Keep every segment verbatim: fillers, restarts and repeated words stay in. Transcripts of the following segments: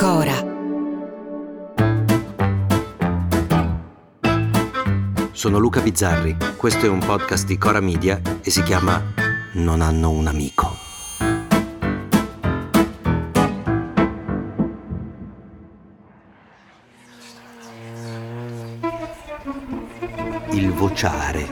Cora. Sono Luca Bizzarri, questo è un podcast di Cora Media e si chiama Non Hanno un Amico. Il vociare,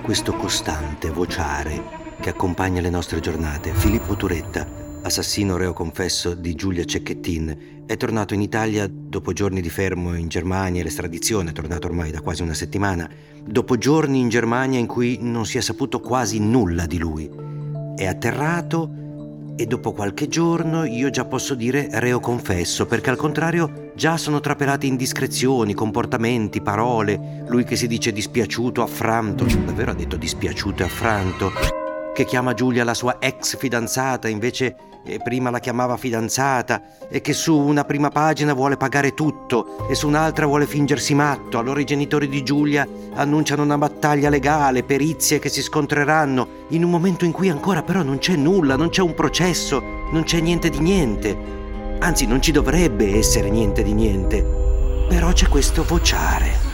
questo costante vociare che accompagna le nostre giornate. Filippo Turetta, assassino reo confesso di Giulia Cecchettin, è tornato in Italia dopo giorni di fermo in Germania e l'estradizione, è tornato ormai da quasi una settimana, dopo giorni in Germania in cui non si è saputo quasi nulla di lui. È atterrato e dopo qualche giorno io già posso dire reo confesso, perché al contrario già sono trapelate indiscrezioni, comportamenti, parole, lui che si dice dispiaciuto, affranto, davvero ha detto dispiaciuto e affranto, che chiama Giulia la sua ex fidanzata, invece e prima la chiamava fidanzata, e che su una prima pagina vuole pagare tutto e su un'altra vuole fingersi matto. Allora i genitori di Giulia annunciano una battaglia legale, perizie che si scontreranno, in un momento in cui ancora però non c'è nulla, non c'è un processo, non c'è niente di niente, anzi non ci dovrebbe essere niente di niente, però c'è questo vociare.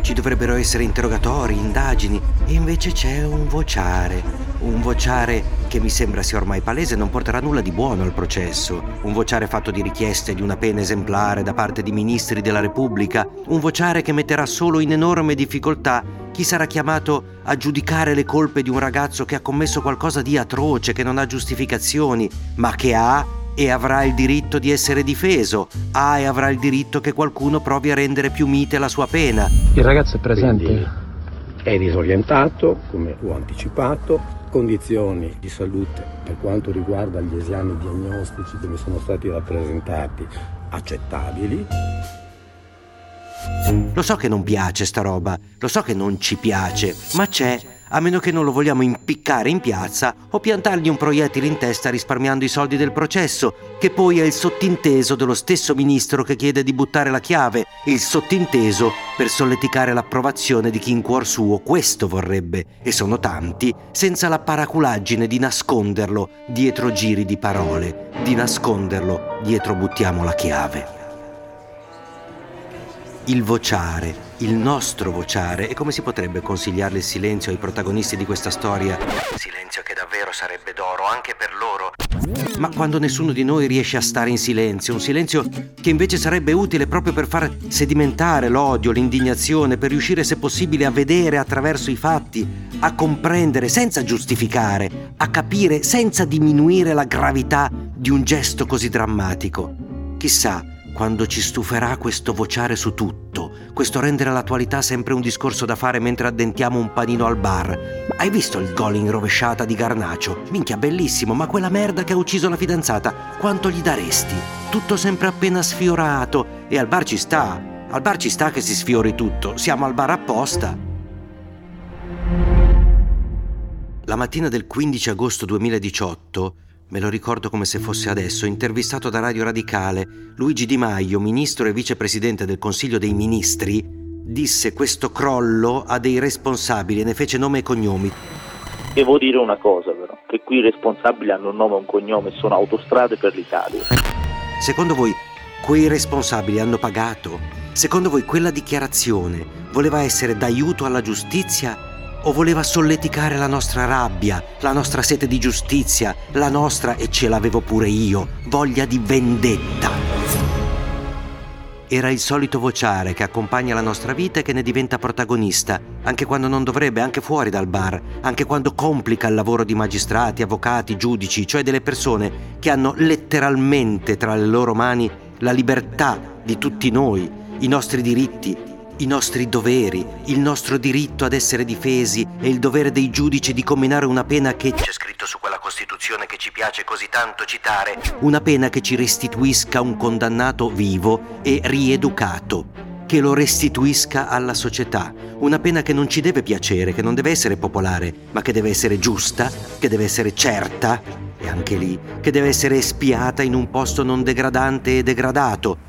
Ci dovrebbero essere interrogatori, indagini, e invece c'è un vociare. Un vociare che mi sembra sia ormai palese non porterà nulla di buono al processo. Un vociare fatto di richieste di una pena esemplare da parte di ministri della Repubblica. Un vociare che metterà solo in enorme difficoltà chi sarà chiamato a giudicare le colpe di un ragazzo che ha commesso qualcosa di atroce, che non ha giustificazioni, ma che ha e avrà il diritto di essere difeso, ha e avrà il diritto che qualcuno provi a rendere più mite la sua pena. Il ragazzo è presente. Quindi è disorientato, come ho anticipato, condizioni di salute per quanto riguarda gli esami diagnostici che mi sono stati rappresentati accettabili. Lo so che non piace sta roba, lo so che non ci piace, ma c'è, a meno che non lo vogliamo impiccare in piazza o piantargli un proiettile in testa risparmiando i soldi del processo, che poi è il sottinteso dello stesso ministro che chiede di buttare la chiave, il sottinteso per solleticare l'approvazione di chi in cuor suo questo vorrebbe, e sono tanti, senza la paraculaggine di nasconderlo dietro giri di parole, di nasconderlo dietro buttiamo la chiave. Il vociare, il nostro vociare, e come si potrebbe consigliarle il silenzio ai protagonisti di questa storia? Silenzio che davvero sarebbe d'oro anche per loro. Ma quando nessuno di noi riesce a stare in silenzio, un silenzio che invece sarebbe utile proprio per far sedimentare l'odio, l'indignazione, per riuscire se possibile a vedere attraverso i fatti, a comprendere senza giustificare, a capire senza diminuire la gravità di un gesto così drammatico. Chissà quando ci stuferà questo vociare su tutto, questo rendere l'attualità sempre un discorso da fare mentre addentiamo un panino al bar. Hai visto il gol in rovesciata di Garnacho? Minchia, bellissimo, ma quella merda che ha ucciso la fidanzata, quanto gli daresti? Tutto sempre appena sfiorato, e al bar ci sta, al bar ci sta che si sfiori tutto, siamo al bar apposta. La mattina del quindici agosto duemiladiciotto, me lo ricordo come se fosse adesso, intervistato da Radio Radicale, Luigi Di Maio, ministro e vicepresidente del Consiglio dei Ministri, disse questo crollo a dei responsabili e ne fece nome e cognomi. Devo dire una cosa però, che qui i responsabili hanno un nome e un cognome, sono Autostrade per l'Italia. Secondo voi quei responsabili hanno pagato? Secondo voi quella dichiarazione voleva essere d'aiuto alla giustizia? O voleva solleticare la nostra rabbia, la nostra sete di giustizia, la nostra, e ce l'avevo pure io, voglia di vendetta? Era il solito vociare che accompagna la nostra vita e che ne diventa protagonista, anche quando non dovrebbe, anche fuori dal bar, anche quando complica il lavoro di magistrati, avvocati, giudici, cioè delle persone che hanno letteralmente tra le loro mani la libertà di tutti noi, i nostri diritti, I nostri doveri, il nostro diritto ad essere difesi e il dovere dei giudici di comminare una pena che... C'è scritto su quella Costituzione che ci piace così tanto citare. Una pena che ci restituisca un condannato vivo e rieducato. Che lo restituisca alla società. Una pena che non ci deve piacere, che non deve essere popolare, ma che deve essere giusta, che deve essere certa, e anche lì, che deve essere espiata in un posto non degradante e degradato.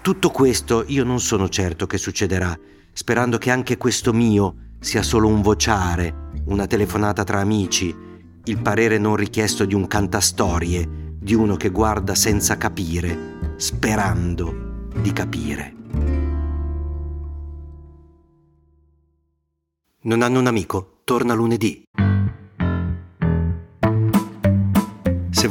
Tutto questo io non sono certo che succederà, sperando che anche questo mio sia solo un vociare, una telefonata tra amici, il parere non richiesto di un cantastorie, di uno che guarda senza capire, sperando di capire. Non hanno un amico, torna lunedì. Se